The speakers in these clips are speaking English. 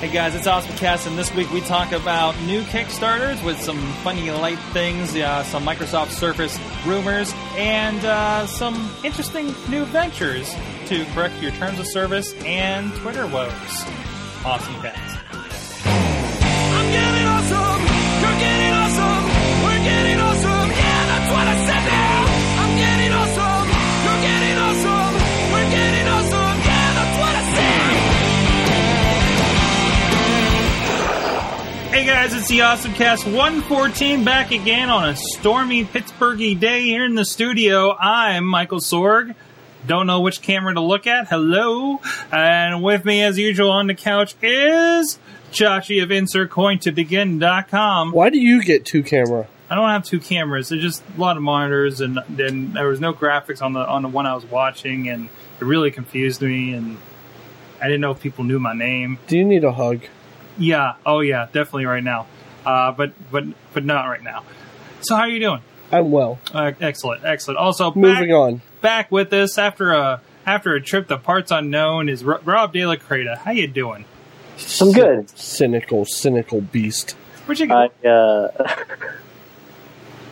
Hey guys, it's AwesomeCast, and this week we talk about new Kickstarters with some funny light things, some Microsoft Surface rumors, and some interesting new ventures to correct your terms of service and Twitter woes. AwesomeCast. I'm getting awesome! You're getting awesome! We're getting awesome! Yeah, that's what I said now! I'm getting awesome! You're getting awesome! We're getting awesome! Yeah, that's what I said! Hey guys, it's the AwesomeCast 114 back again on a stormy Pittsburghy day here in the studio. I'm Michael Sorg. Don't know which camera to look at. Hello. And with me, as usual, on the couch is Chachi of InsertCoinToBegin.com. Why do you get two cameras? I don't have two cameras. There's just a lot of monitors, and then there was no graphics on the one I was watching, and it really confused me, and I didn't know if people knew my name. Do you need a hug? Yeah. Oh, yeah. Definitely right now. But not right now. So how are you doing? I'm well. Excellent. Excellent. Also, back with us after a trip to parts unknown is Rob De La Creda. How you doing? I'm good. Cynical beast. Where'd you go?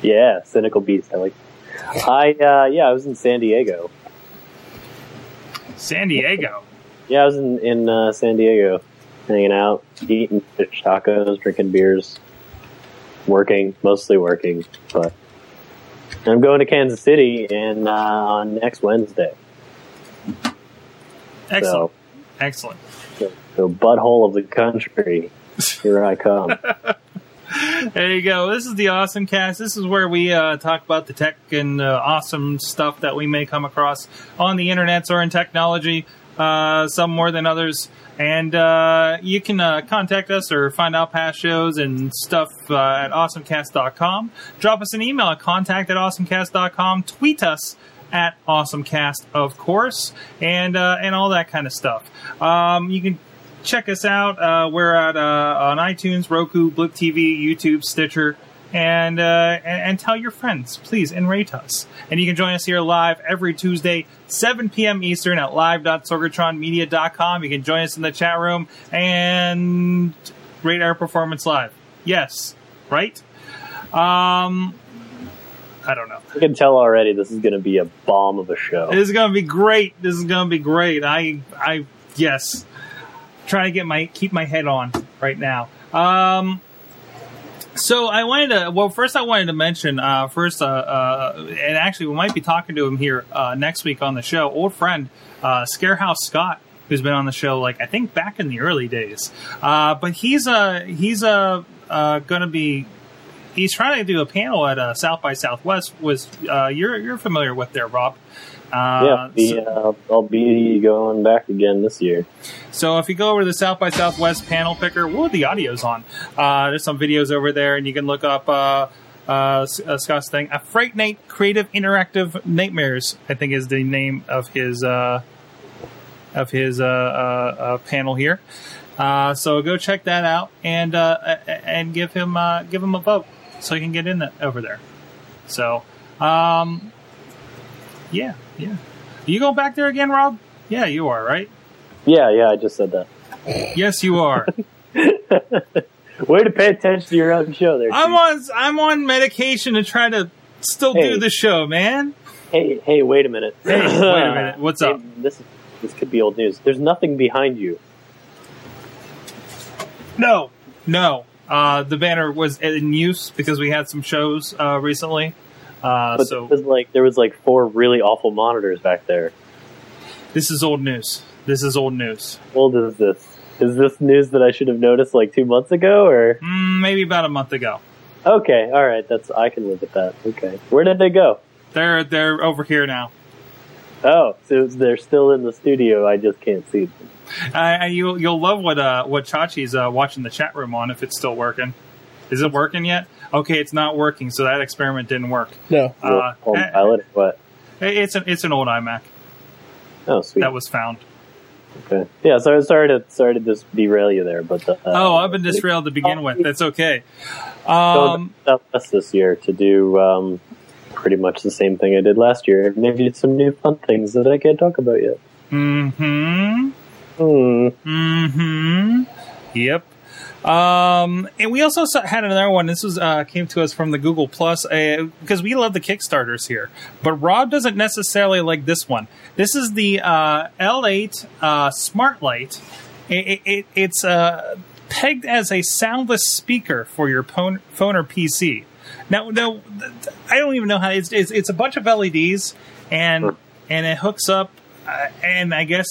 Yeah, cynical beast. I like. I was in San Diego. San Diego. Yeah, I was in San Diego. Hanging out, eating fish tacos, drinking beers, mostly working. But I'm going to Kansas City on next Wednesday. Excellent. The butthole of the country. Here I come. There you go. This is the AwesomeCast. This is where we talk about the tech and awesome stuff that we may come across on the internets or in technology. Some more than others. And you can contact us or find out past shows and stuff at AwesomeCast.com. Drop us an email at contact@AwesomeCast.com. Tweet us at AwesomeCast, of course, and all that kind of stuff. You can check us out. We're at on iTunes, Roku, Blip TV, YouTube, Stitcher, and tell your friends, please, and rate us. And you can join us here live every Tuesday, 7 p.m. Eastern at live.sorgatronmedia.com. You can join us in the chat room and rate our performance live. Yes, right? I don't know. I can tell already this is going to be a bomb of a show. This is going to be great. Yes. Trying to keep my head on right now. So I wanted to. Well, first I wanted to mention. And actually we might be talking to him here next week on the show. Old friend, Scarehouse Scott, who's been on the show I think back in the early days. But he's trying to do a panel at South by Southwest. Was you're familiar with there, Rob? I'll be going back again this year. So if you go over to the South by Southwest panel picker, what the audio's on? There's some videos over there, and you can look up Scott's thing. Fright Night Creative Interactive Nightmares, I think, is the name of his panel here. So go check that out and give him a vote so you can get in that over there. So. Yeah. You go back there again, Rob? Yeah, you are, right? Yeah, I just said that. Yes, you are. Way to pay attention to your own show there. I'm on medication to try to still do the show, man. Hey, wait a minute. What's up? This could be old news. There's nothing behind you. No. The banner was in use because we had some shows recently. But so there was four really awful monitors back there. This is old news. How old is this? Is this news that I should have noticed 2 months ago, or maybe about a month ago? Okay, all right, I can live with that. Okay, where did they go? They're over here now. Oh, so they're still in the studio. I just can't see them. You'll love what Chachi's watching the chat room on if it's still working. Is it working yet? Okay, it's not working, so that experiment didn't work. No. Old pilot, what? It's an old iMac. Oh, sweet. That was found. Okay. Yeah, sorry to just derail you there, but... I've been derailed to begin with. That's okay. Southwest this year to do pretty much the same thing I did last year. Maybe some new fun things that I can't talk about yet. Mm-hmm. Yep. And we also had another one. This was came to us from the Google Plus because we love the Kickstarters here. But Rob doesn't necessarily like this one. This is the L8 SmartLight. It's pegged as a soundless speaker for your phone or PC. Now, I don't even know how it's a bunch of LEDs and it hooks up and I guess.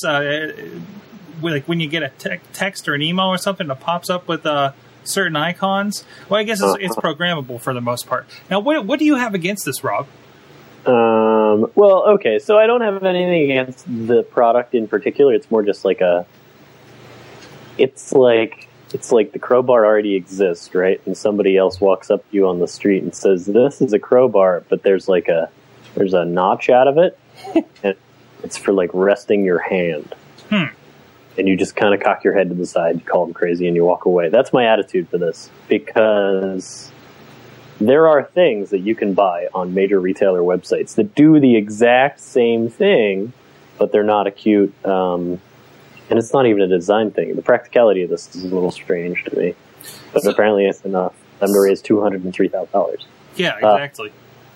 Like when you get a text or an email or something that pops up with certain icons. Well, I guess it's programmable for the most part. Now, what do you have against this, Rob? Well, okay, so I don't have anything against the product in particular. It's more just like a... It's like the crowbar already exists, right? And somebody else walks up to you on the street and says, this is a crowbar, but there's a notch out of it. And it's for like resting your hand. And you just kind of cock your head to the side, you call them crazy, and you walk away. That's my attitude for this, because there are things that you can buy on major retailer websites that do the exact same thing, but they're not acute, and it's not even a design thing. The practicality of this is a little strange to me, but apparently it's enough. I'm going to raise $203,000. Yeah, exactly.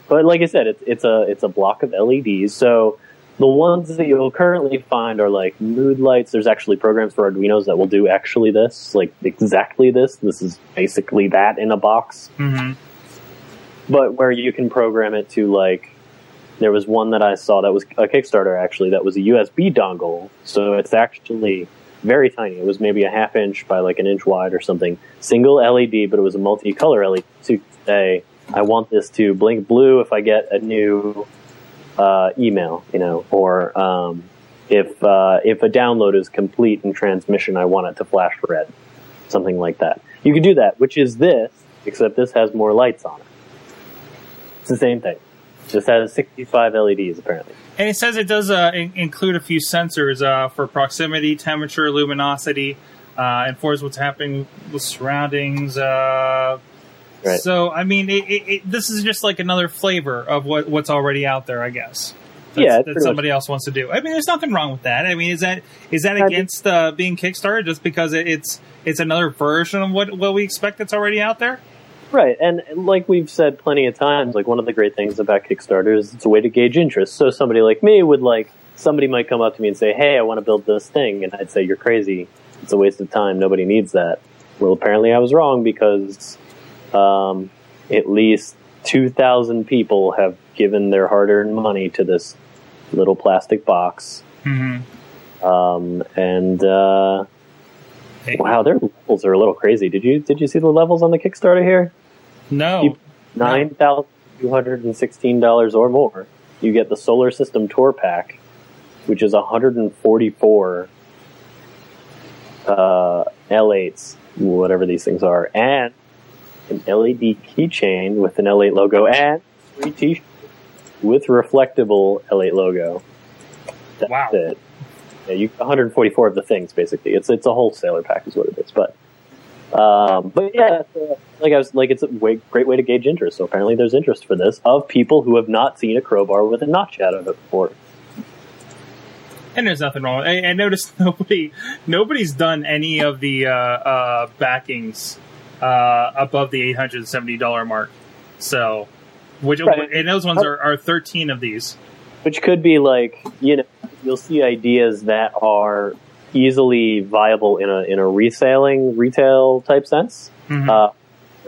But like I said, it's a block of LEDs, so... The ones that you'll currently find are like mood lights. There's actually programs for Arduinos that will do actually this, like exactly this. This is basically that in a box. Mm-hmm. But where you can program it to like, there was one that I saw that was a Kickstarter actually that was a USB dongle. So it's actually very tiny. It was maybe a half inch by like an inch wide or something. Single LED, but it was a multi-color LED. To say, I want this to blink blue if I get a new... email, you know, or if a download is complete in transmission, I want it to flash red, something like that. You can do that, which is this, except this has more lights on it. It's the same thing. This has 65 LEDs apparently. And it says it does include a few sensors for proximity, temperature, luminosity, informs what's happening with surroundings. Right. So, I mean, this is just like another flavor of what's already out there, I guess. That somebody else wants to do. I mean, there's nothing wrong with that. I mean, is that against being Kickstarter just because it's another version of what we expect that's already out there? Right, and like we've said plenty of times, like one of the great things about Kickstarter is it's a way to gauge interest. So somebody like me somebody might come up to me and say, hey, I want to build this thing. And I'd say, you're crazy. It's a waste of time. Nobody needs that. Well, apparently I was wrong because... at least 2,000 people have given their hard-earned money to this little plastic box. Mm-hmm. Wow, their levels are a little crazy. Did you see the levels on the Kickstarter here? No. $9,216 or more. You get the Solar System Tour Pack, which is 144 L8s, whatever these things are, and an LED keychain with an L8 logo and 3 t-shirts with reflectable L8 logo. That's it. Yeah, 144 of the things basically. It's a wholesaler pack is what it is. But it's a great way to gauge interest. So apparently there's interest for this of people who have not seen a crowbar with a notch out of it before. And there's nothing wrong. I noticed nobody's done any of the backings. Above the $870 mark, so and those ones are 13 of these, which could be like you'll see ideas that are easily viable in a retail type sense. Mm-hmm. Or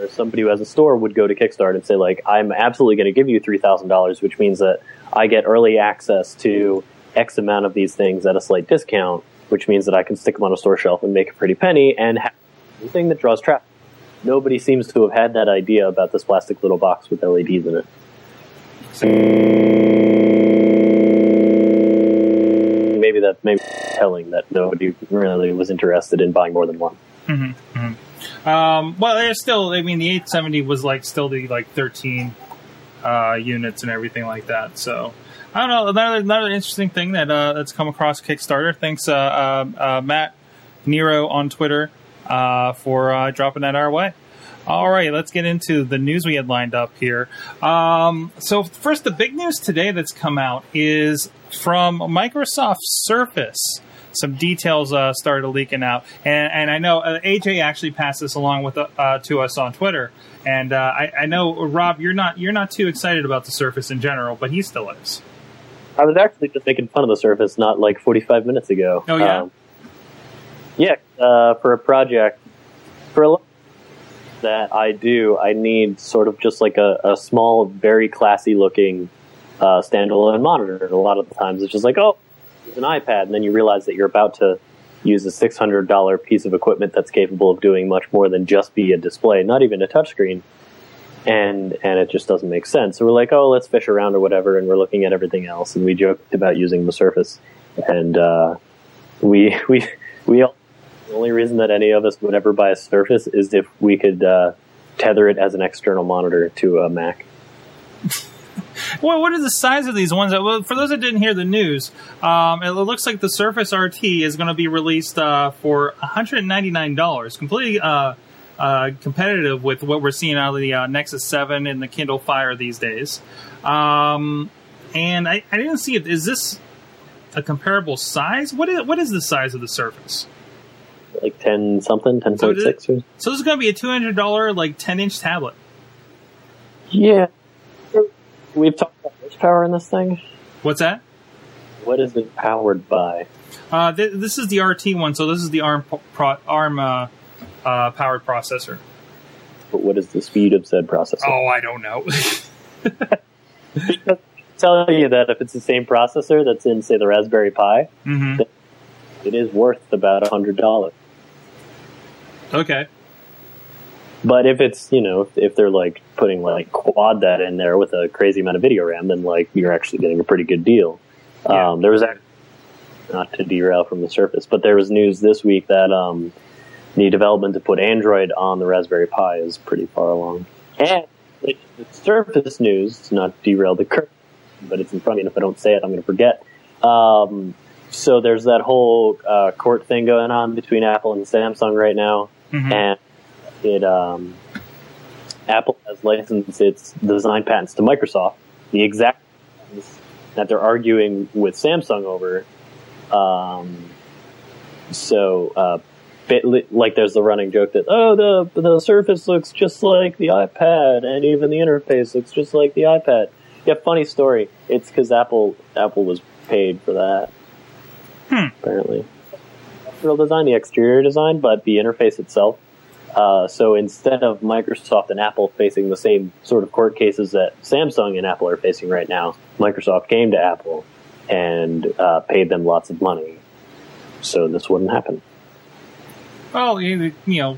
somebody who has a store would go to Kickstarter and say like, I'm absolutely going to give you $3,000, which means that I get early access to X amount of these things at a slight discount, which means that I can stick them on a store shelf and make a pretty penny and have the thing that draws traffic. Nobody seems to have had that idea about this plastic little box with LEDs in it. Maybe telling that nobody really was interested in buying more than one. Mm-hmm. Mm-hmm. Well, there's still, I mean, the 870 was like still the like 13 units and everything like that. So I don't know. Another interesting thing that's come across Kickstarter. Thanks, Matt Nero on Twitter. For dropping that our way. All right, let's get into the news we had lined up here. So first, the big news today that's come out is from Microsoft Surface. some details started leaking out. And I know AJ actually passed this along with to us on Twitter. And I know, Rob, you're not too excited about the Surface in general, but he still is. I was actually just making fun of the Surface not like 45 minutes ago. Oh, yeah? For a project, for a lot that I do, I need sort of just like a small, very classy-looking standalone monitor. A lot of the times it's just like, oh, it's an iPad, and then you realize that you're about to use a $600 piece of equipment that's capable of doing much more than just be a display, not even a touchscreen, and it just doesn't make sense. So we're like, oh, let's fish around or whatever, and we're looking at everything else, and we joked about using the Surface, and we the only reason that any of us would ever buy a Surface is if we could tether it as an external monitor to a Mac. Well, what are the size of these ones? Well, for those that didn't hear the news, it looks like the Surface RT is going to be released for $199, completely competitive with what we're seeing out of the Nexus 7 and the Kindle Fire these days. And I didn't see it. Is this a comparable size? What is the size of the Surface? Like 10-something, 10.6? So this is going to be a $200, like, 10-inch tablet. Yeah. We've talked about which power in this thing. What's that? What is it powered by? This is the RT one, so this is the ARM powered processor. But what is the speed of said processor? Oh, I don't know. Because I tell you that if it's the same processor that's in, say, the Raspberry Pi, mm-hmm. It is worth about $100. Okay. But if it's, you know, if they're like putting like quad that in there with a crazy amount of video RAM, then like you're actually getting a pretty good deal. Yeah. There was actually, not to derail from the Surface, but there was news this week that the development to put Android on the Raspberry Pi is pretty far along. And the Surface news, not derail the curve, but it's in front of me, and if I don't say it, I'm going to forget. So there's that whole court thing going on between Apple and Samsung right now, mm-hmm. and it Apple has licensed its design patents to Microsoft, the exact patents that they're arguing with Samsung over. So there's the running joke that the Surface looks just like the iPad, and even the interface looks just like the iPad. Yeah, funny story. It's because Apple was paid for that. Apparently. Real design, the exterior design, but the interface itself. So instead of Microsoft and Apple facing the same sort of court cases that Samsung and Apple are facing right now, Microsoft came to Apple and paid them lots of money. So this wouldn't happen. Well, you know,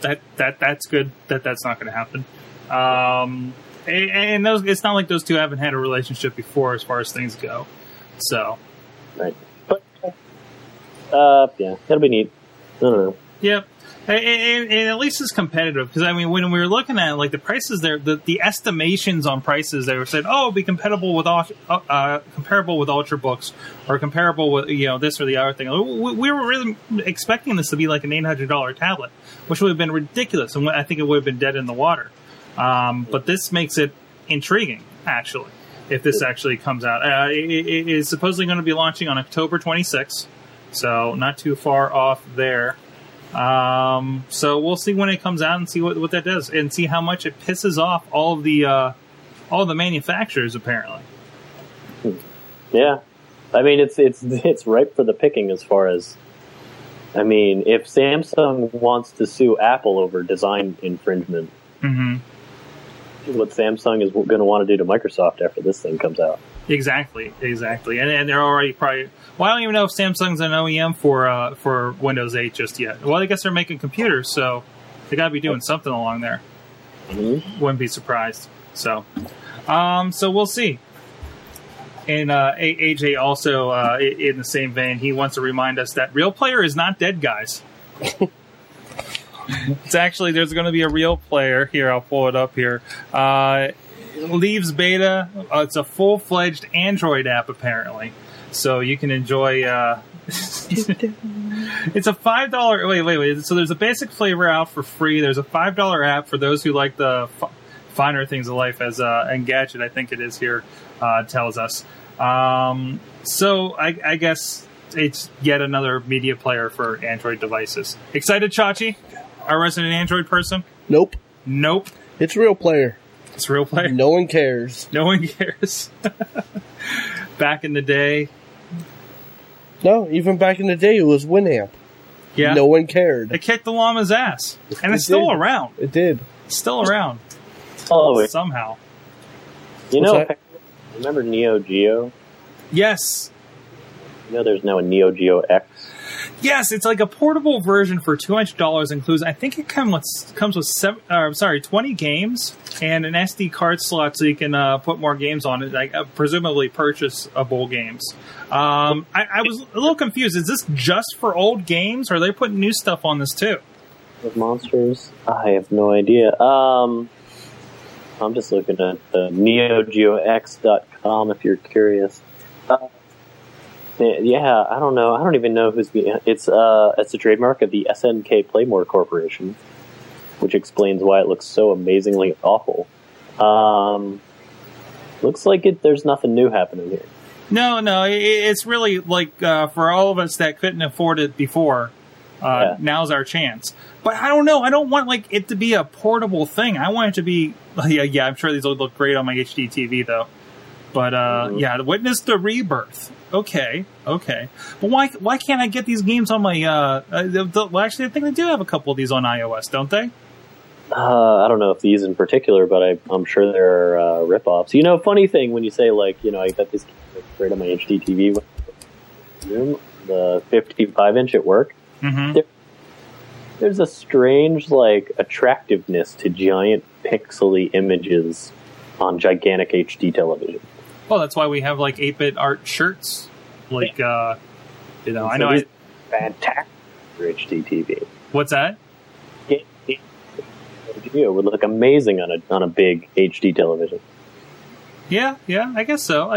that's good that that's not going to happen. And it's not like those two haven't had a relationship before as far as things go. So... Right. But, yeah, that'll be neat. I don't know. Yep. And at least it's competitive. Because, I mean, when we were looking at, like, the prices there, the estimations on prices, they were said, oh, it'll be comparable with Ultrabooks or comparable with, you know, this or the other thing. We were really expecting this to be like an $800 tablet, which would have been ridiculous. And I think it would have been dead in the water. But this makes it intriguing, actually. If this actually comes out, it is supposedly going to be launching on October 26th, so not too far off there. So we'll see when it comes out and see what that does, and see how much it pisses off all the manufacturers. Apparently, yeah. I mean, it's ripe for the picking as far as. I mean, if Samsung wants to sue Apple over design infringement. Mm-hmm. What Samsung is going to want to do to Microsoft after this thing comes out. Exactly. And they're already probably... Well, I don't even know if Samsung's an OEM for Windows 8 just yet. Well, I guess they're making computers, so they got to be doing something along there. Mm-hmm. Wouldn't be surprised. So we'll see. And AJ also, in the same vein, he wants to remind us that Real Player is not dead, guys. It's actually, there's going to be a real player here. I'll pull it up here. Leaves beta. It's a full-fledged Android app, apparently. So you can enjoy... it's a $5... Wait. So there's a basic flavor out for free. There's a $5 app for those who like the finer things of life, as Engadget, I think it is here, tells us. So I guess it's yet another media player for Android devices. Excited, Chachi? Our resident Android person? Nope. Nope. It's Real Player. It's Real Player? No one cares. No one cares. Back in the day. No, even back in the day, it was Winamp. Yeah. No one cared. It kicked the llama's ass. And it's still around. It did. It's still around. Oh, somehow. You know, remember Neo Geo? Yes. You know there's now a Neo Geo X? Yes, it's like a portable version for $200. Includes, I think it comes with 20 games and an SD card slot so you can put more games on it, like presumably purchaseable games. I was a little confused. Is this just for old games, or are they putting new stuff on this too? With monsters? I have no idea. I'm just looking at the NeoGeoX.com if you're curious. Yeah, I don't know. I don't even know who's behind it. It's a trademark of the SNK Playmore Corporation, which explains why it looks so amazingly awful. Looks like there's nothing new happening here. No, it's really like for all of us that couldn't afford it before. Yeah. Now's our chance. But I don't know. I don't want it to be a portable thing. I want it to be. Yeah. I'm sure these will look great on my HD TV though. But yeah, witness the rebirth. Okay. But why can't I get these games on my? Actually, I think they do have a couple of these on iOS, don't they? I don't know if these in particular, but I'm sure they're ripoffs. You know, funny thing when you say I got this great on my HD TV, the 55-inch at work. Mm-hmm. There's a strange attractiveness to giant pixely images on gigantic HD television. Well, that's why we have 8-bit art shirts. Fantastic for HD TV. What's that? It would look amazing on a big HD television. Yeah, I guess so.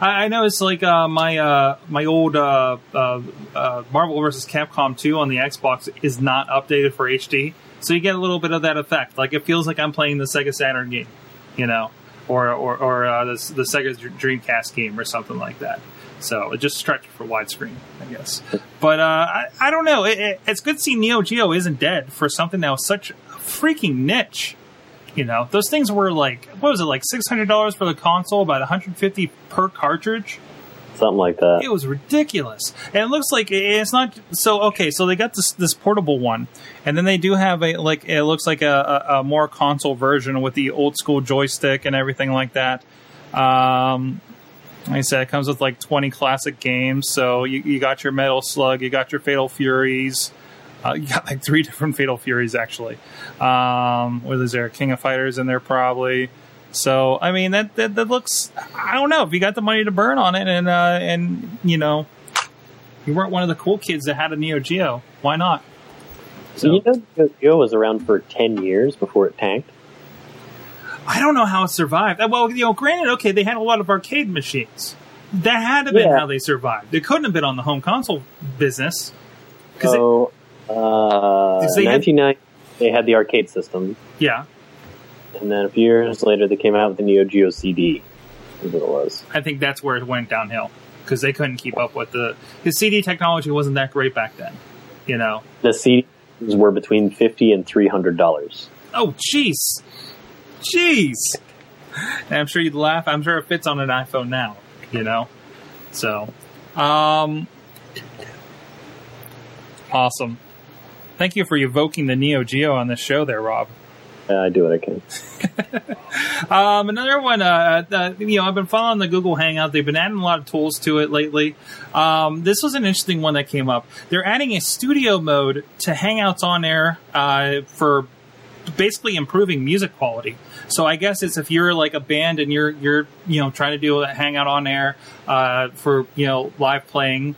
I noticed my old Marvel vs. Capcom 2 on the Xbox is not updated for HD, so you get a little bit of that effect. It feels like I'm playing the Sega Saturn game, or the Sega Dreamcast game or something like that. So it just stretched for widescreen, I guess. But I don't know. It's good to see Neo Geo isn't dead for something that was such a freaking niche. Those things were $600 for the console, about $150 per cartridge. Something like that. It was ridiculous. And it looks like it's not. So, okay, so they got this portable one. And then they do have it looks like a more console version with the old school joystick and everything like that. Like I said, it comes with 20 classic games. So you got your Metal Slug, you got your Fatal Furies. You got 3 different Fatal Furies, actually. Is there a King of Fighters in there, probably? So, I mean, that looks... I don't know. If you got the money to burn on it and you weren't one of the cool kids that had a Neo Geo, why not? So, Neo Geo was around for 10 years before it tanked. I don't know how it survived. Well, granted, okay, they had a lot of arcade machines. That had to have been how they survived. They couldn't have been on the home console business. So... in 1990, they had the arcade system. Yeah. And then a few years later, they came out with the Neo Geo CD, is what it was. I think that's where it went downhill, because they couldn't keep up with the CD technology wasn't that great back then, The CDs were between $50 and $300. Oh, jeez! And I'm sure you'd laugh. I'm sure it fits on an iPhone now, So, awesome. Thank you for evoking the Neo Geo on this show there, Rob. I do what I can. Another one, I've been following the Google Hangout. They've been adding a lot of tools to it lately. This was an interesting one that came up. They're adding a studio mode to Hangouts on Air for basically improving music quality. So I guess it's if you're a band and you're trying to do a Hangout on Air for, live playing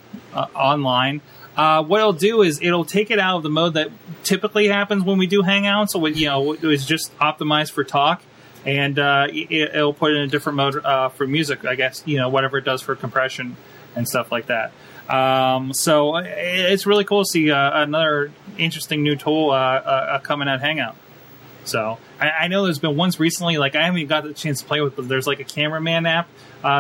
online. What it'll do is it'll take it out of the mode that typically happens when we do Hangouts. So, it's just optimized for talk, and it'll put it in a different mode for music, I guess, whatever it does for compression and stuff like that. So it's really cool to see another interesting new tool coming at Hangout. So I know there's been ones recently, like I haven't even got the chance to play with, but there's like a cameraman app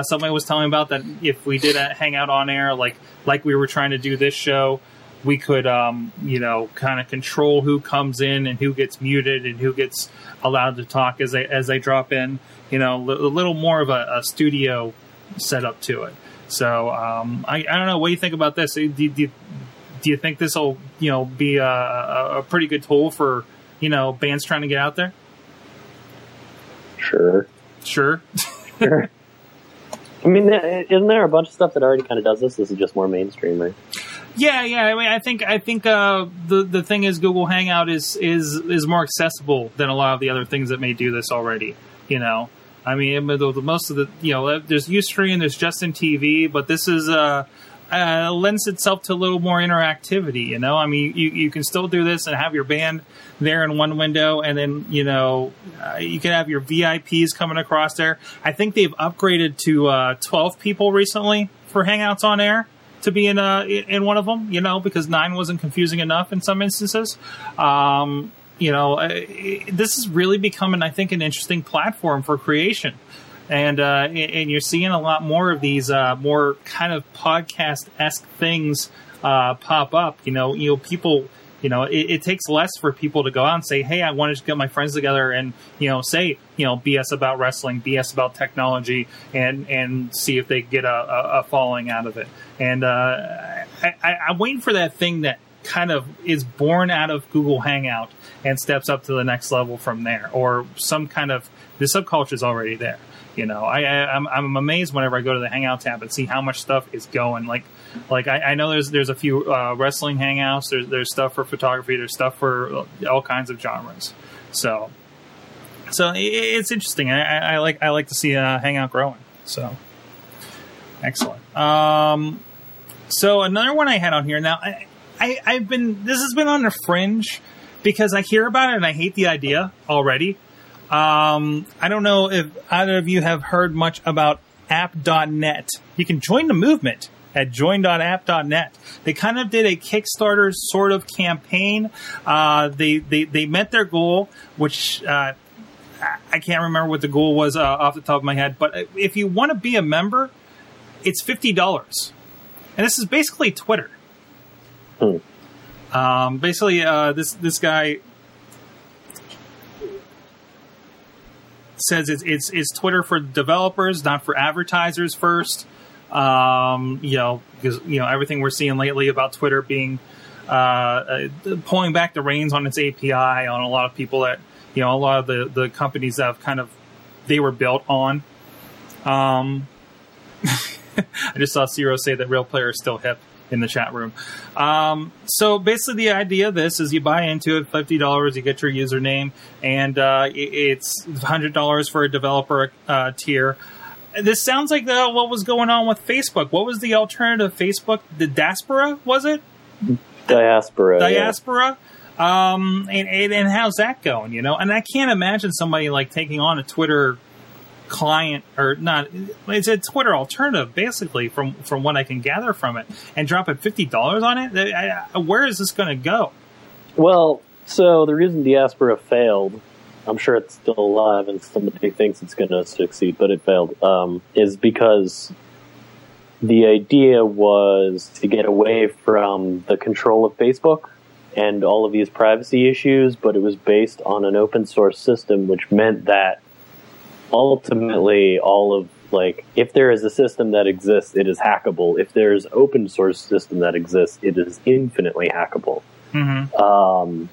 somebody was telling me about, that if we did a Hangout on Air, like we were trying to do this show, we could, kind of control who comes in and who gets muted and who gets allowed to talk as they drop in, a little more of a studio setup to it. So I don't know. What do you think about this? Do you think this will, be a pretty good tool for, bands trying to get out there? Sure. Sure. I mean, isn't there a bunch of stuff that already kind of does this? This is just more mainstream, right? Yeah. I mean, I think the thing is, Google Hangout is more accessible than a lot of the other things that may do this already. I mean, most of the there's Ustream, there's Justin TV, but this is lends itself to a little more interactivity. I mean, you can still do this and have your band there in one window, and then you can have your VIPs coming across there. I think they've upgraded to 12 people recently for Hangouts on Air to be in one of them, because 9 wasn't confusing enough in some instances. This is really becoming, I think, an interesting platform for creation. And you're seeing a lot more of these more kind of podcast-esque things pop up. People, it takes less for people to go out and say, hey, I wanted to get my friends together and, say, BS about wrestling, BS about technology, and see if they get a following out of it. And I'm waiting for that thing that kind of is born out of Google Hangout and steps up to the next level from there, or some kind of, the subculture is already there. I'm amazed whenever I go to the Hangout tab and see how much stuff is going. Like I know there's a few wrestling hangouts. There's stuff for photography. There's stuff for all kinds of genres. So it's interesting. I like to see a Hangout growing. So excellent. So another one I had on here. Now this has been on the fringe because I hear about it and I hate the idea already. I don't know if either of you have heard much about app.net. You can join the movement at join.app.net. They kind of did a Kickstarter sort of campaign. They met their goal, which I can't remember what the goal was off the top of my head. But if you want to be a member, it's $50. And this is basically Twitter. Hmm. This guy says it's Twitter for developers, not for advertisers first. Because everything we're seeing lately about Twitter being pulling back the reins on its API on a lot of people that a lot of the companies that have kind of they were built on. I just saw Ciro say that real player is still hip in the chat room. So basically the idea of this is you buy into it, $50, you get your username, and it's $100 for a developer tier. This sounds like what was going on with Facebook. What was the alternative Facebook? The Diaspora, was it? Diaspora. Yeah. And how's that going, And I can't imagine somebody like taking on a Twitter client, or not, it's a Twitter alternative basically from what I can gather from it, and drop at $50 on it. Where is this going to go? Well, so the reason Diaspora failed, I'm sure it's still alive and somebody thinks it's going to succeed, but it failed, is because the idea was to get away from the control of Facebook and all of these privacy issues, but it was based on an open source system, which meant that ultimately, all of, if there is a system that exists, it is hackable. If there is open source system that exists, it is infinitely hackable. Mm-hmm.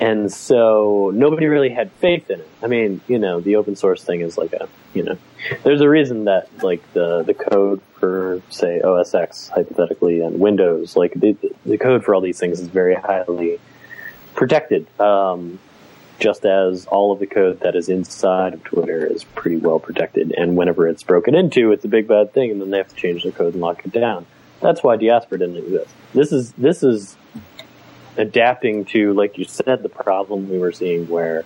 And so nobody really had faith in it. I mean, the open source thing is there's a reason that, the code for, say, OS X, hypothetically, and Windows, the code for all these things is very highly protected. Just as all of the code that is inside of Twitter is pretty well protected. And whenever it's broken into, it's a big bad thing, and then they have to change the code and lock it down. That's why Diaspora didn't exist. This is adapting to, like you said, the problem we were seeing where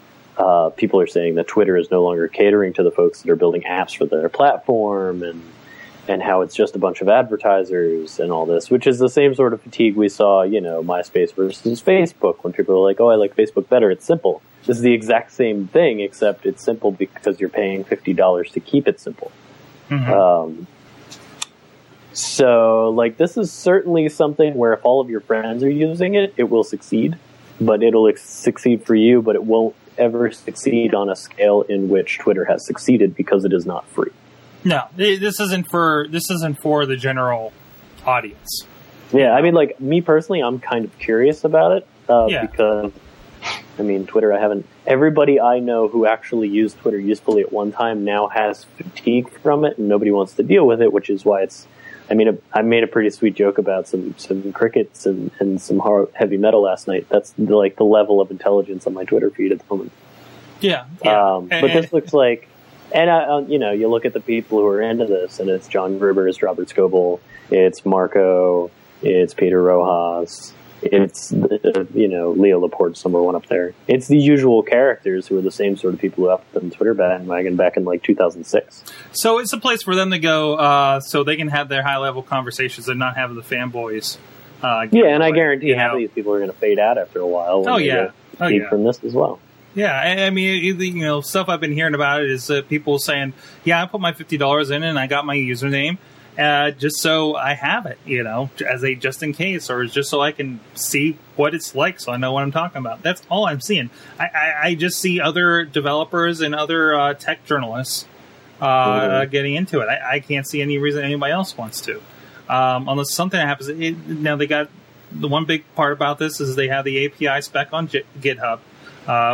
people are saying that Twitter is no longer catering to the folks that are building apps for their platform, and and how it's just a bunch of advertisers and all this, which is the same sort of fatigue we saw, you know, MySpace versus Facebook, when people are like, oh, I like Facebook better, it's simple. This is the exact same thing, except it's simple because you're paying $50 to keep it simple. Mm-hmm. So, like, this is certainly something where if all of your friends are using it, it will succeed. But it'll succeed for you, but it won't ever succeed on a scale in which Twitter has succeeded, because it is not free. No, this isn't for the general audience. Yeah, I mean, like, me personally, I'm kind of curious about it, because, I mean, Twitter, I haven't... Everybody I know who actually used Twitter usefully at one time now has fatigue from it, and nobody wants to deal with it, which is why it's... I mean, I made a pretty sweet joke about some crickets and some heavy metal last night. That's, like, the level of intelligence on my Twitter feed at the moment. Yeah. But this looks like... And, you know, you look at the people who are into this, and it's John Gruber, it's Robert Scoble, it's Marco, it's Peter Rojas, it's, you know, Leo Laporte's number one up there. It's the usual characters who are the same sort of people who upped them Twitter bandwagon back in, like, 2006. So it's a place for them to go so they can have their high-level conversations and not have the fanboys. Yeah, and I guarantee half of these people are going to fade out after a while. Oh, yeah. Oh, yeah. From this as well. Yeah, I mean, you know, stuff I've been hearing about it is people saying, yeah, I put my $50 in and I got my username just so I have it, you know, as a just in case, or just so I can see what it's like so I know what I'm talking about. That's all I'm seeing. I just see other developers and other tech journalists getting into it. I can't see any reason anybody else wants to, unless something happens. Now, they got the one big part about this is they have the API spec on GitHub.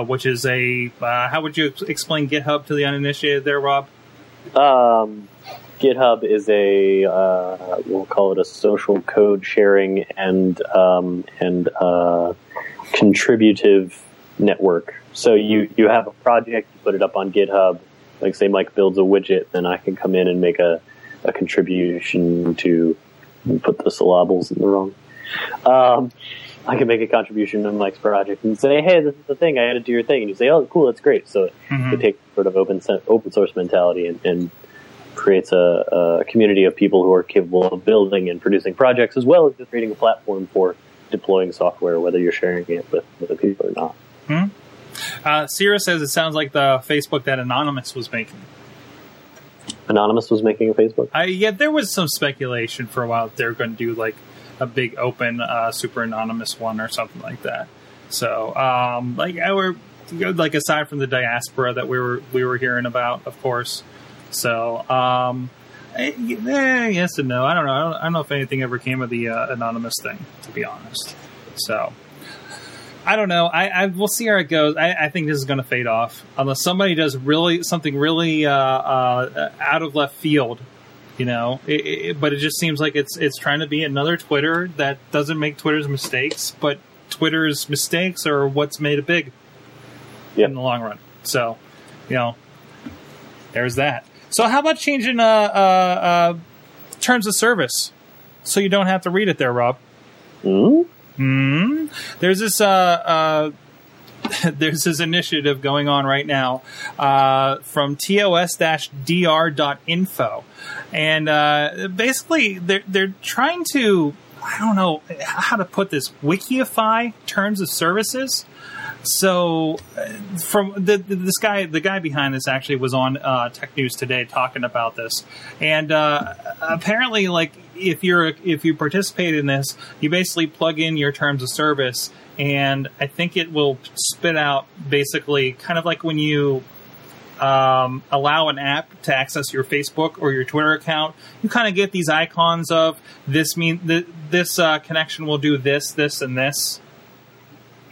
Which is a... how would you explain GitHub to the uninitiated there, Rob? GitHub is a... we'll call it a social code sharing and contributive network. So you have a project, you put it up on GitHub. Like, say Mike builds a widget, then I can come in and make a contribution to... put the syllables in the wrong... I can make a contribution to Mike's project and say, hey, this is the thing, I got to do your thing. And you say, oh, cool, that's great. So it takes sort of open source mentality and creates a community of people who are capable of building and producing projects, as well as just creating a platform for deploying software, whether you're sharing it with other people or not. Mm-hmm. Sierra says it sounds like the Facebook that Anonymous was making. Anonymous was making a Facebook? Yeah, there was some speculation for a while that they were going to do, like, a big open, super anonymous one or something like that. So, aside from the diaspora that we were hearing about, of course. So, yes and no. I don't know. I don't know if anything ever came of the anonymous thing, to be honest. So, I don't know. I we'll see how it goes. I think this is going to fade off unless somebody does something really out of left field. You know, but it just seems like it's trying to be another Twitter that doesn't make Twitter's mistakes, but Twitter's mistakes are what's made it big in the long run. So, you know, there's that. So how about changing terms of service so you don't have to read it there, Rob? There's this... there's this initiative going on right now from tos-dr.info. And basically, they're trying to, I don't know how to put this, wikify terms of services. So from the guy behind this actually was on Tech News Today talking about this. And apparently, like, if you participate in this, you basically plug in your terms of service. And I think it will spit out basically kind of like when you allow an app to access your Facebook or your Twitter account, you kind of get these icons of this connection will do this, this, and this.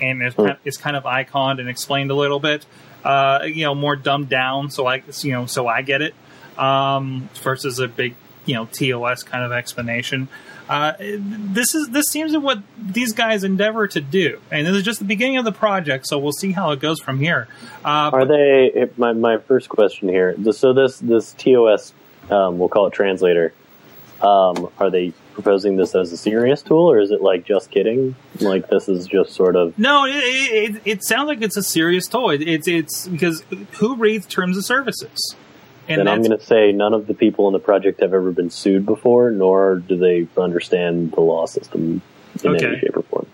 And it's kind of iconed and explained a little bit, you know, more dumbed down. So I get it versus a big, you know, TOS kind of explanation. This seems to what these guys endeavor to do, and this is just the beginning of the project. So we'll see how it goes from here. My first question here? So this TOS, we'll call it translator. Are they proposing this as a serious tool, or is it like just kidding? Like this is just sort of no. It sounds like it's a serious tool. It's because who reads terms of services? And I'm going to say none of the people in the project have ever been sued before, nor do they understand the law system in any shape or form.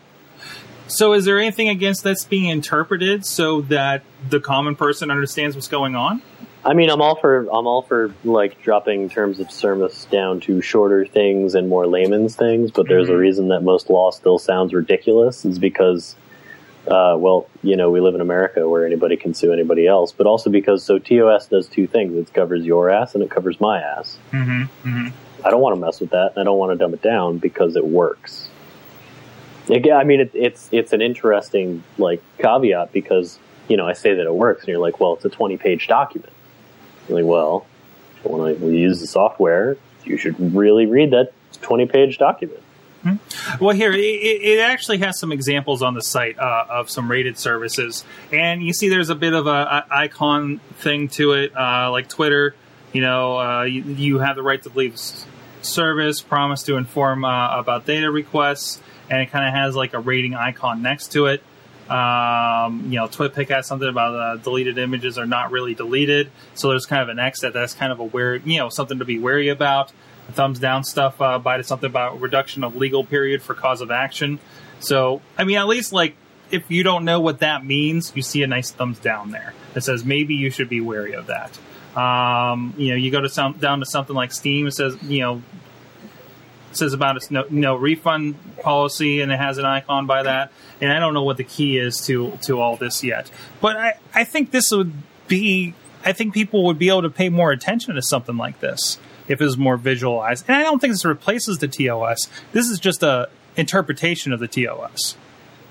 So is there anything, I guess, that's being interpreted so that the common person understands what's going on? I mean, I'm all for like dropping terms of service down to shorter things and more layman's things, but there's a reason that most law still sounds ridiculous, is because we live in America where anybody can sue anybody else, but also because TOS does two things. It covers your ass and it covers my ass. Mm-hmm. Mm-hmm. I don't want to mess with that. I don't want to dumb it down because it works. Again, I mean, it's an interesting like caveat because, you know, I say that it works and you're like, well, it's a 20-page document. Like, well, if you want to use the software, you should really read that 20-page document. Mm-hmm. Well, here, it actually has some examples on the site of some rated services. And you see there's a bit of an icon thing to it, like Twitter. You know, you have the right to leave service, promise to inform about data requests, and it kind of has like a rating icon next to it. TwitPic has something about deleted images are not really deleted. So there's kind of an X that's kind of a weird, you know, something to be wary about. The thumbs down stuff by to something about reduction of legal period for cause of action. So, I mean, at least like if you don't know what that means, you see a nice thumbs down there that says maybe you should be wary of that. You go to down to something like Steam. It says, says about its no refund policy, and it has an icon by that. And I don't know what the key is to all this yet. But I think this would be... I think people would be able to pay more attention to something like this if it was more visualized. And I don't think this replaces the TOS. This is just a interpretation of the TOS.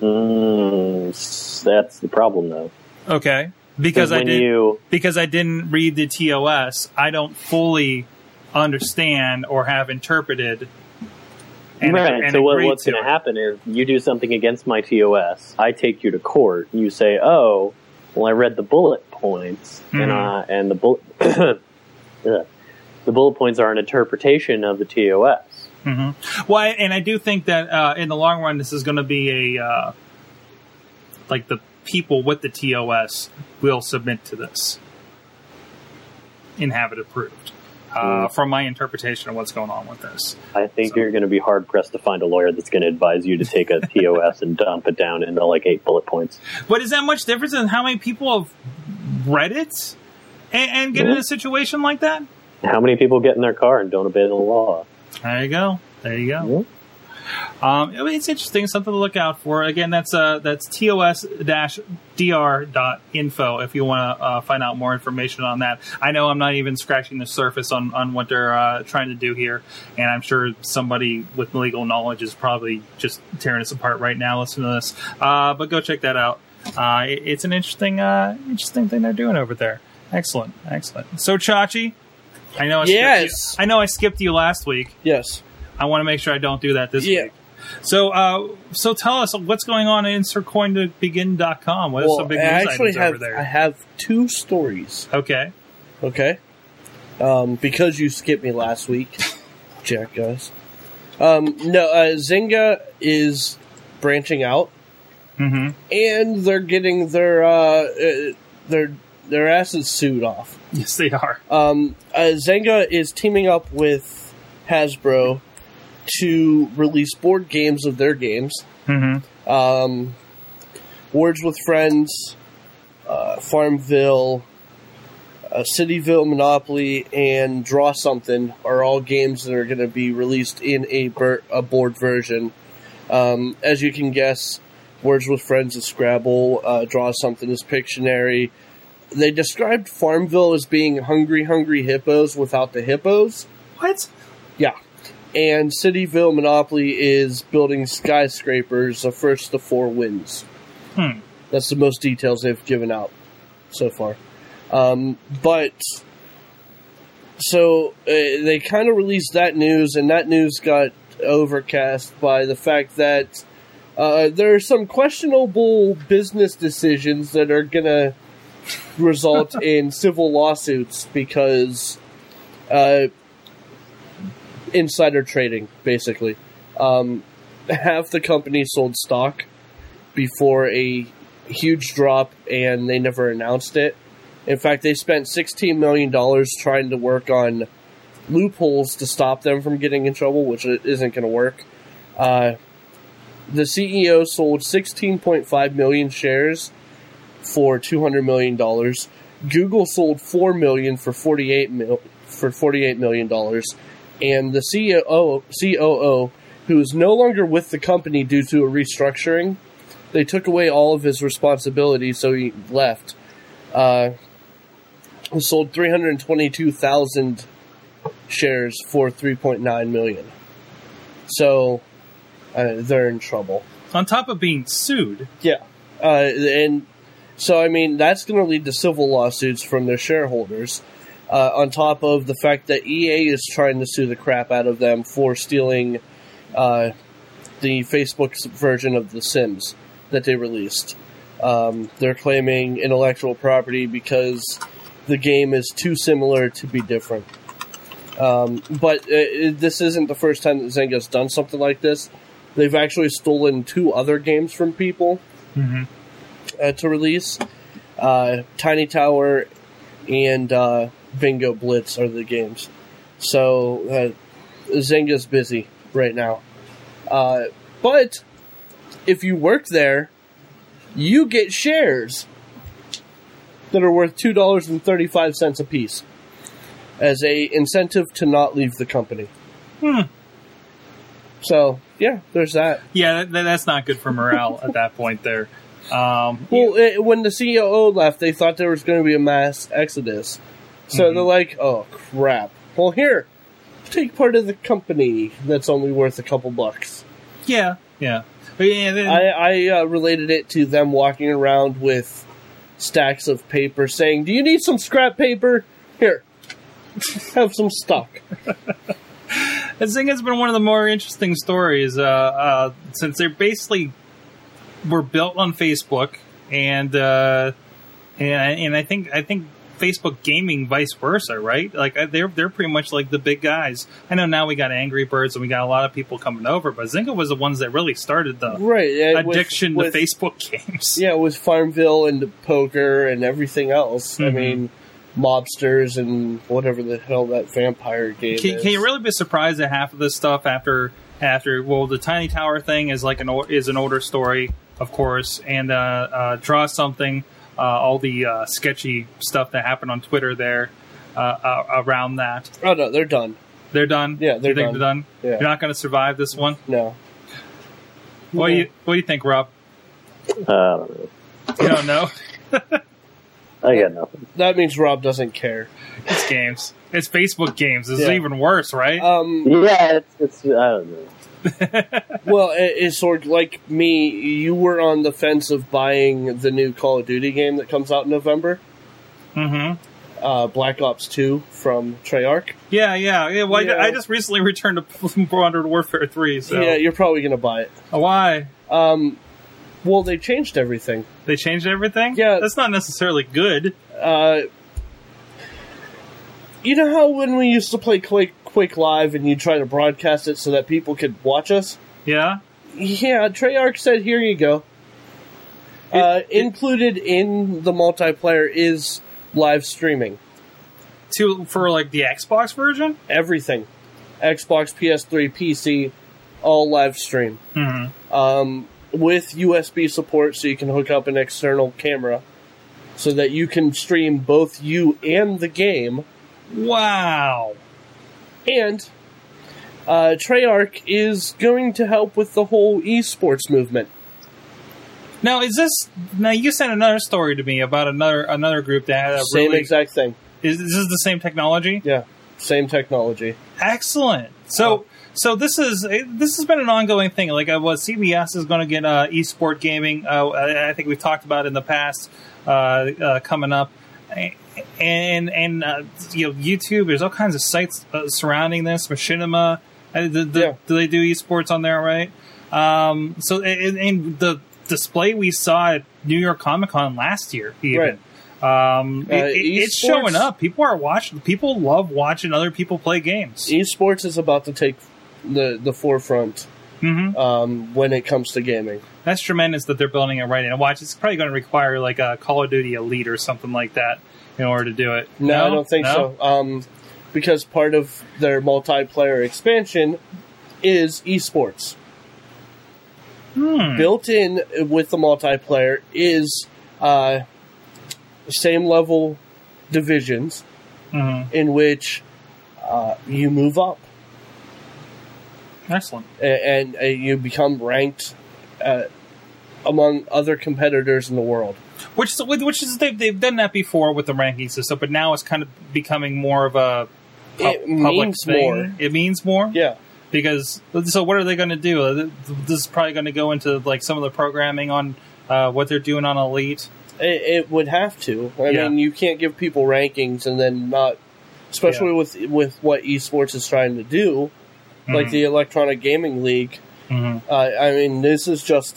That's the problem, though. Okay. Because I didn't read the TOS, I don't fully understand or have interpreted. And so what's going to happen is you do something against my TOS. I take you to court. And you say, "Oh, well, I read the bullet points, and the bullet the bullet points are an interpretation of the TOS." Mm-hmm. Well, and I do think that in the long run, this is going to be a like the people with the TOS will submit to this and have it approved. From my interpretation of what's going on with this. I think you're going to be hard-pressed to find a lawyer that's going to advise you to take a TOS and dump it down into, like, 8 bullet points. But is that much difference in how many people have read it and get in a situation like that? How many people get in their car and don't obey the law? There you go. Mm-hmm. It's interesting. Something to look out for. Again, that's tos-dr.info if you want to find out more information on that. I know I'm not even scratching the surface on what they're trying to do here, and I'm sure somebody with legal knowledge is probably just tearing us apart right now listening to this. But go check that out. It's an interesting thing they're doing over there. Excellent. So, Chachi, I know I skipped you last week. Yes. I want to make sure I don't do that this week. So, so tell us what's going on at InsertCoinToBegin.com. What are some big news items over there? I have 2 stories. Okay. Because you skipped me last week, jackass. Zynga is branching out, and they're getting their asses sued off. Yes, they are. Zynga is teaming up with Hasbro to release board games of their games. Mm-hmm. Words with Friends, Farmville, Cityville, Monopoly, and Draw Something are all games that are going to be released in a board version. As you can guess, Words with Friends is Scrabble, Draw Something is Pictionary. They described Farmville as being hungry, hungry hippos without the hippos. What? Yeah. And Cityville Monopoly is building skyscrapers, the first of 4 wins. That's the most details they've given out so far. They kind of released that news, and that news got overcast by the fact that there are some questionable business decisions that are going to result in civil lawsuits because... insider trading, basically. Half the company sold stock before a huge drop, and they never announced it. In fact, they spent $16 million trying to work on loopholes to stop them from getting in trouble, which isn't going to work. The CEO sold 16.5 million shares for $200 million. Google sold 4 million for $48 million. And the COO, who is no longer with the company due to a restructuring, they took away all of his responsibility, so he left. He sold 322,000 shares for $3.9 million. So they're in trouble. On top of being sued. Yeah. And so, I mean, that's going to lead to civil lawsuits from their shareholders, on top of the fact that EA is trying to sue the crap out of them for stealing the Facebook's version of The Sims that they released. They're claiming intellectual property because the game is too similar to be different. But this isn't the first time that Zynga's done something like this. They've actually stolen two other games from people to release. Tiny Tower and Bingo Blitz are the games. So Zynga's busy right now. But if you work there, you get shares that are worth $2.35 a piece as a incentive to not leave the company. So, yeah, there's that. Yeah, that's not good for morale at that point there. When the COO left, they thought there was going to be a mass exodus. So they're like, oh, crap. Well, here, take part of the company that's only worth a couple bucks. Yeah, yeah. Yeah, I related it to them walking around with stacks of paper saying, do you need some scrap paper? Here, have some stock. Zynga's been one of the more interesting stories since they basically were built on Facebook, and I think Facebook gaming, vice versa, right? Like they're pretty much like the big guys. I know now we got Angry Birds and we got a lot of people coming over, but Zynga was the ones that really started the addiction to Facebook games. Yeah, it was Farmville and the poker and everything else. I mean, mobsters and whatever the hell that vampire game is. Can you really be surprised at half of this stuff after the Tiny Tower thing is like an older story, of course, and Draw Something. All the sketchy stuff that happened on Twitter there around that. Oh, no, they're done. They're done? Yeah, they're done. Yeah. You're not going to survive this one? No. What do you think, Rob? I don't know. You don't know? I got nothing. That means Rob doesn't care. It's games. It's Facebook games. It's even worse, right? Yeah, it's I don't know. Well, it's sort of like me. You were on the fence of buying the new Call of Duty game that comes out in November. Black Ops 2 from Treyarch. Yeah. Well, yeah. I just recently returned to Modern Warfare 3. So. Yeah, you're probably going to buy it. Why? Well, they changed everything. Yeah. That's not necessarily good. You know how when we used to play Quake Live and you try to broadcast it so that people could watch us? Yeah? Yeah, Treyarch said, here you go. Included in the multiplayer is live streaming. For like the Xbox version? Everything. Xbox, PS3, PC, all live stream. With USB support so you can hook up an external camera so that you can stream both you and the game. Wow. And Treyarch is going to help with the whole esports movement. Now you sent another story to me about another group that had a same exact thing. Is this the same technology? Yeah, same technology. Excellent. So this has been an ongoing thing. Like CBS is going to get esport gaming. I think we've talked about it in the past coming up. And YouTube, there's all kinds of sites surrounding this. Machinima, do they do esports on there, right? So the display we saw at New York Comic Con last year, even right. It's showing up. People are watching. People love watching other people play games. Esports is about to take the forefront. When it comes to gaming. That's tremendous that they're building it right in. Watch, it's probably going to require like a Call of Duty Elite or something like that in order to do it. No, I don't think so. Because part of their multiplayer expansion is esports. Built in with the multiplayer is same level divisions in which you move up. Excellent. And you become ranked among other competitors in the world. Which is they've done that before with the ranking system, but now it's kind of becoming more of a public thing. More. It means more? Yeah. Because, so what are they going to do? This is probably going to go into like some of the programming on what they're doing on Elite. It would have to. I mean, you can't give people rankings and then not, especially with what esports is trying to do, like the Electronic Gaming League. I mean, this is just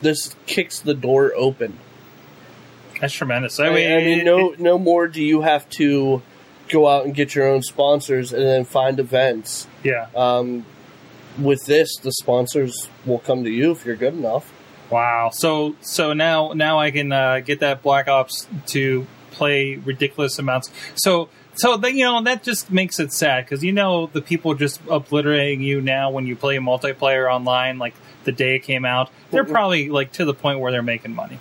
this kicks the door open. That's tremendous. I mean, no more do you have to go out and get your own sponsors and then find events. Yeah. With this, the sponsors will come to you if you're good enough. Wow. So now I can get that Black Ops to play ridiculous amounts. So then, that just makes it sad because the people just obliterating you now when you play multiplayer online, like the day it came out, they're probably like to the point where they're making money.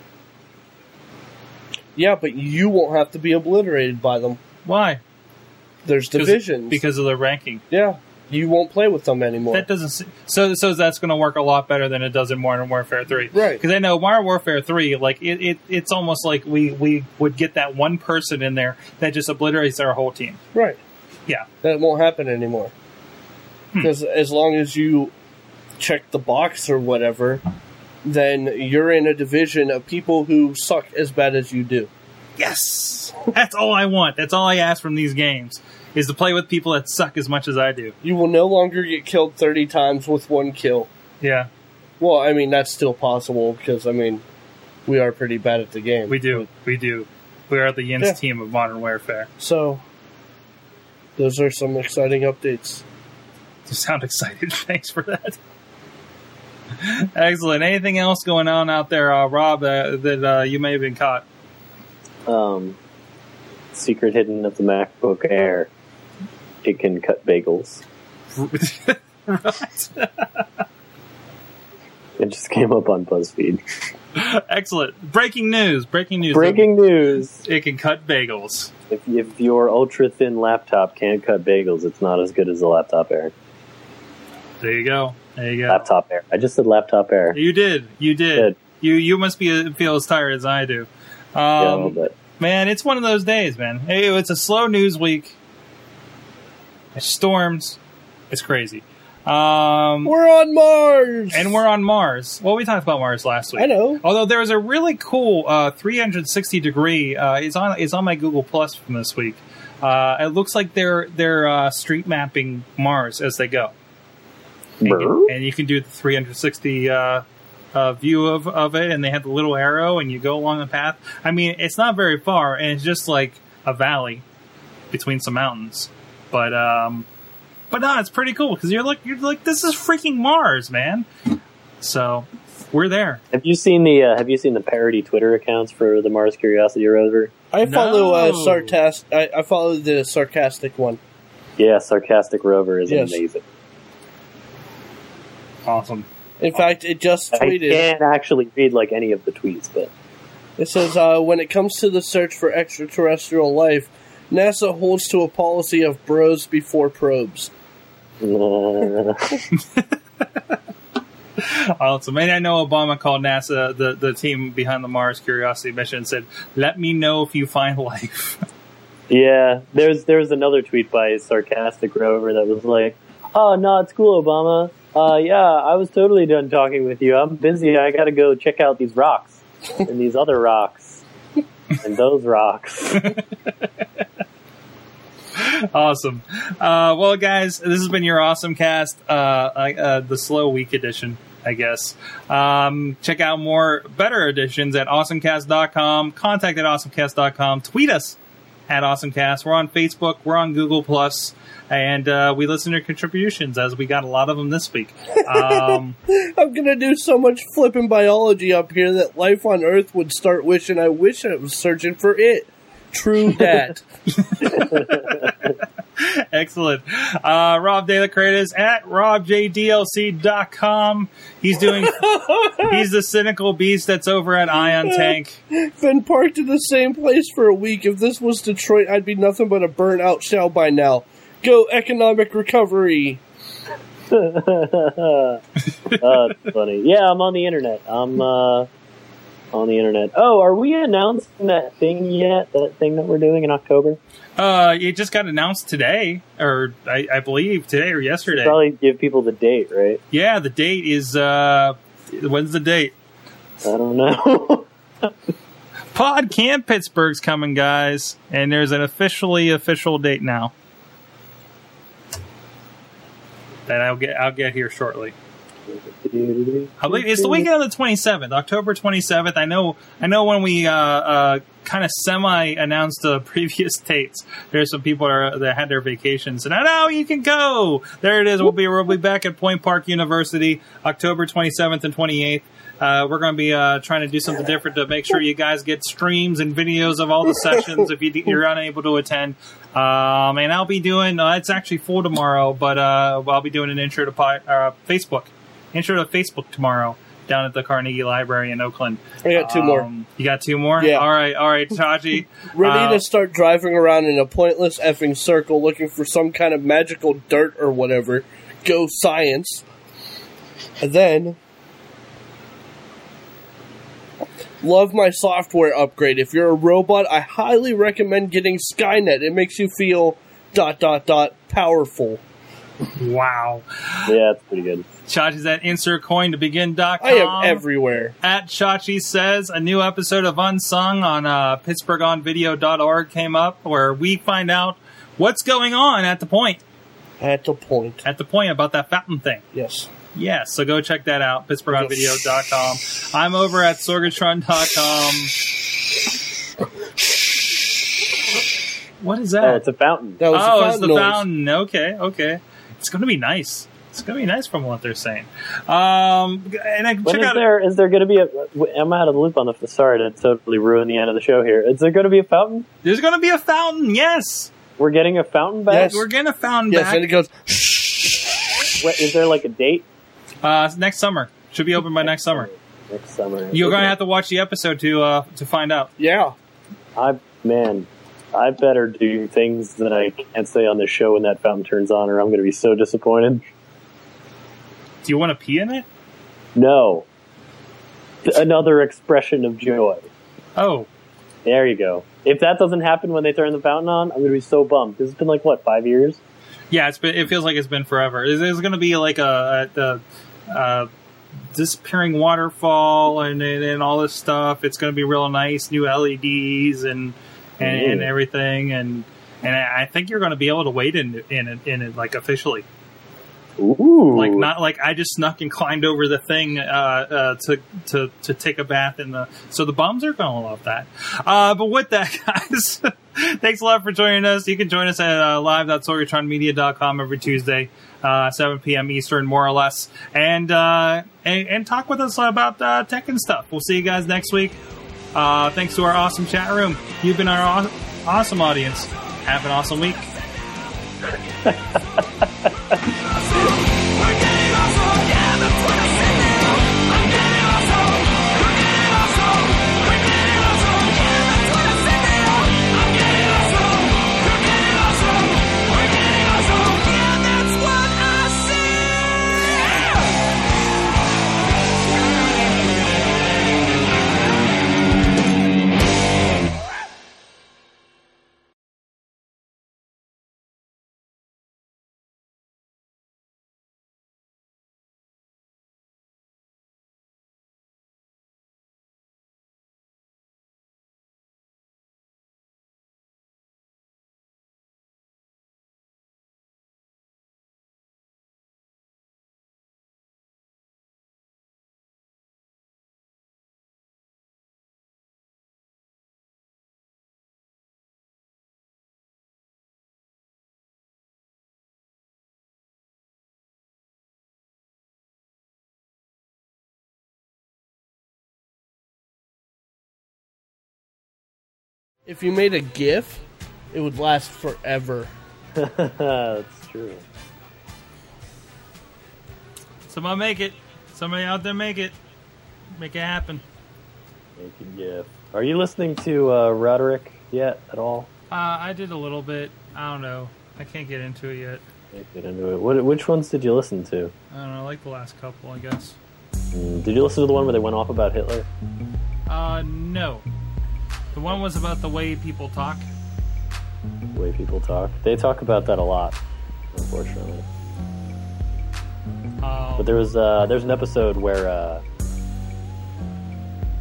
Yeah, but you won't have to be obliterated by them. Why? There's divisions. Because of the ranking. Yeah. You won't play with them anymore. That doesn't. So that's going to work a lot better than it does in Modern Warfare 3. Right. Because I know Modern Warfare 3, like it's almost like we would get that one person in there that just obliterates our whole team. Right. Yeah. That won't happen anymore. Because as long as you check the box or whatever, then you're in a division of people who suck as bad as you do. Yes! That's all I want. That's all I ask from these games, is to play with people that suck as much as I do. You will no longer get killed 30 times with one kill. Yeah. Well, I mean, that's still possible, because, I mean, we are pretty bad at the game. We do. We are the Yinz team of Modern Warfare. So, those are some exciting updates. You sound excited. Thanks for that. Excellent. Anything else going on out there, Rob, that you may have been caught? Secret hidden of the MacBook Air. It can cut bagels. Right. It just came up on BuzzFeed. Excellent. Breaking news. It can cut bagels. If your ultra-thin laptop can't cut bagels, it's not as good as the laptop Air. There you go. Laptop Air. I just said laptop Air. You did. You must feel as tired as I do. Yeah, a little bit. Man, it's one of those days, man. Hey, it's a slow news week. It storms. It's crazy. We're on Mars! And we're on Mars. Well, we talked about Mars last week. I know. Although there was a really cool 360-degree... it's on my Google Plus from this week. It looks like they're street mapping Mars as they go. And you can do the 360... view of it, and they have the little arrow, and you go along the path. I mean, it's not very far, and it's just like a valley between some mountains. But no, it's pretty cool because you're like, this is freaking Mars, man. So we're there. Have you seen the parody Twitter accounts for the Mars Curiosity rover? I follow the sarcastic one. Yeah, sarcastic rover is amazing. Awesome. In fact, it just tweeted... I can't actually read, like, any of the tweets, but... It says, when it comes to the search for extraterrestrial life, NASA holds to a policy of bros before probes. Awesome. And I know Obama called NASA, the team behind the Mars Curiosity mission, and said, let me know if you find life. Yeah. There was another tweet by a sarcastic rover that was like, oh, no, it's cool, Obama. I was totally done talking with you. I'm busy. I gotta go check out these rocks and these other rocks and those rocks. Awesome. Well, guys, this has been your Awesome Cast, the slow week edition, I guess. Check out more better editions at awesomecast.com, contact at awesomecast.com, tweet us at AwesomeCast. We're on Facebook. We're on Google+. And we listen to contributions, as we got a lot of them this week. I'm going to do so much flipping biology up here that life on Earth would start wishing I was searching for it. True that. Excellent. Rob De La Creda is at robjdlc.com. He's the cynical beast that's over at Ion Tank. Been parked in the same place for a week. If this was Detroit, I'd be nothing but a burnout shell by now. Go economic recovery. That's funny. Yeah, I'm on the internet. Oh, are we announcing that thing yet? That thing that we're doing in October? It just got announced today, or I believe today or yesterday. Probably give people the date, right? Yeah, the date is. When's the date? I don't know. Pod Camp Pittsburgh's coming, guys, and there's an official date now. That I'll get here shortly. I believe it's the weekend of the 27th, October 27th. I know when we kind of semi-announced the previous dates, there's some people that had their vacations, and I know you can go. There it is. We'll be back at Point Park University, October 27th and 28th. We're going to be trying to do something different to make sure you guys get streams and videos of all the sessions if you're unable to attend. And I'll be doing it's actually full tomorrow, but I'll be doing an intro to Facebook tomorrow down at the Carnegie Library in Oakland. I got two more. You got two more? Yeah. All right, Taji. Ready to start driving around in a pointless effing circle looking for some kind of magical dirt or whatever. Go science. And then, love my software upgrade. If you're a robot, I highly recommend getting Skynet. It makes you feel ... powerful. Wow. Yeah, that's pretty good. Chachi's at InsertCoinToBegin.com. I am everywhere. At Chachi says, a new episode of Unsung on PittsburghOnVideo.org came up where we find out what's going on at the point. About that fountain thing. Yes, so go check that out, PittsburghOnVideo.com. I'm over at Sorgatron.com. What is that? Oh, it's a fountain. It's the fountain. Okay. It's going to be nice. It's going to be nice from what they're saying. And I can check out. Is there going to be a? I'm out of the loop on the facade. It totally ruined the end of the show here. Is there going to be a fountain? There's going to be a fountain. Yes. We're getting a fountain back. Yes, and it goes. What, is there like a date? Next summer. Should be open by next summer. You're going to have to watch the episode to find out. Yeah. I better do things that I can't say on this show when that fountain turns on, or I'm going to be so disappointed. Do you want to pee in it? No. Another expression of joy. Oh. There you go. If that doesn't happen when they turn the fountain on, I'm going to be so bummed. This has been 5 years? Yeah, it feels like it's been forever. There's going to be a disappearing waterfall and all this stuff. It's going to be real nice, new LEDs and everything, and I think you're going to be able to wait in it officially. Ooh. I just snuck and climbed over the thing to take a bath so the bombs are going to love that. But with that, guys, thanks a lot for joining us. You can join us at live.sorgatronmedia.com every Tuesday, 7 p.m. Eastern, more or less, and talk with us about tech and stuff. We'll see you guys next week. Thanks to our awesome chat room. You've been our awesome audience. Have an awesome week. If you made a GIF, it would last forever. That's true. Someone make it. Somebody out there make it. Make it happen. Make a GIF. Are you listening to Roderick yet at all? I did a little bit. I don't know. I can't get into it yet. Can't get into it. Which ones did you listen to? I don't know. I like the last couple, I guess. Did you listen to the one where they went off about Hitler? No. The one was about the way people talk. The way people talk. They talk about that a lot, unfortunately. But there's an episode where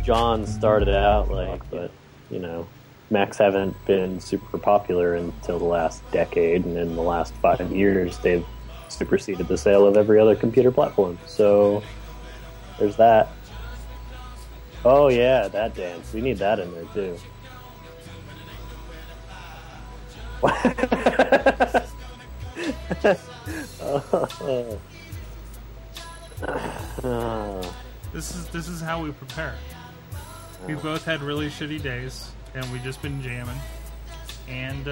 John started out like, but you know, Macs haven't been super popular until the last decade, and in the last 5 years, they've superseded the sale of every other computer platform. So there's that. Oh yeah, that dance. We need that in there too. This is how we prepare. We've both had really shitty days, and we've just been jamming and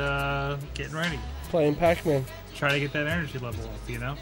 getting ready, playing Pac-Man, trying to get that energy level up, you know.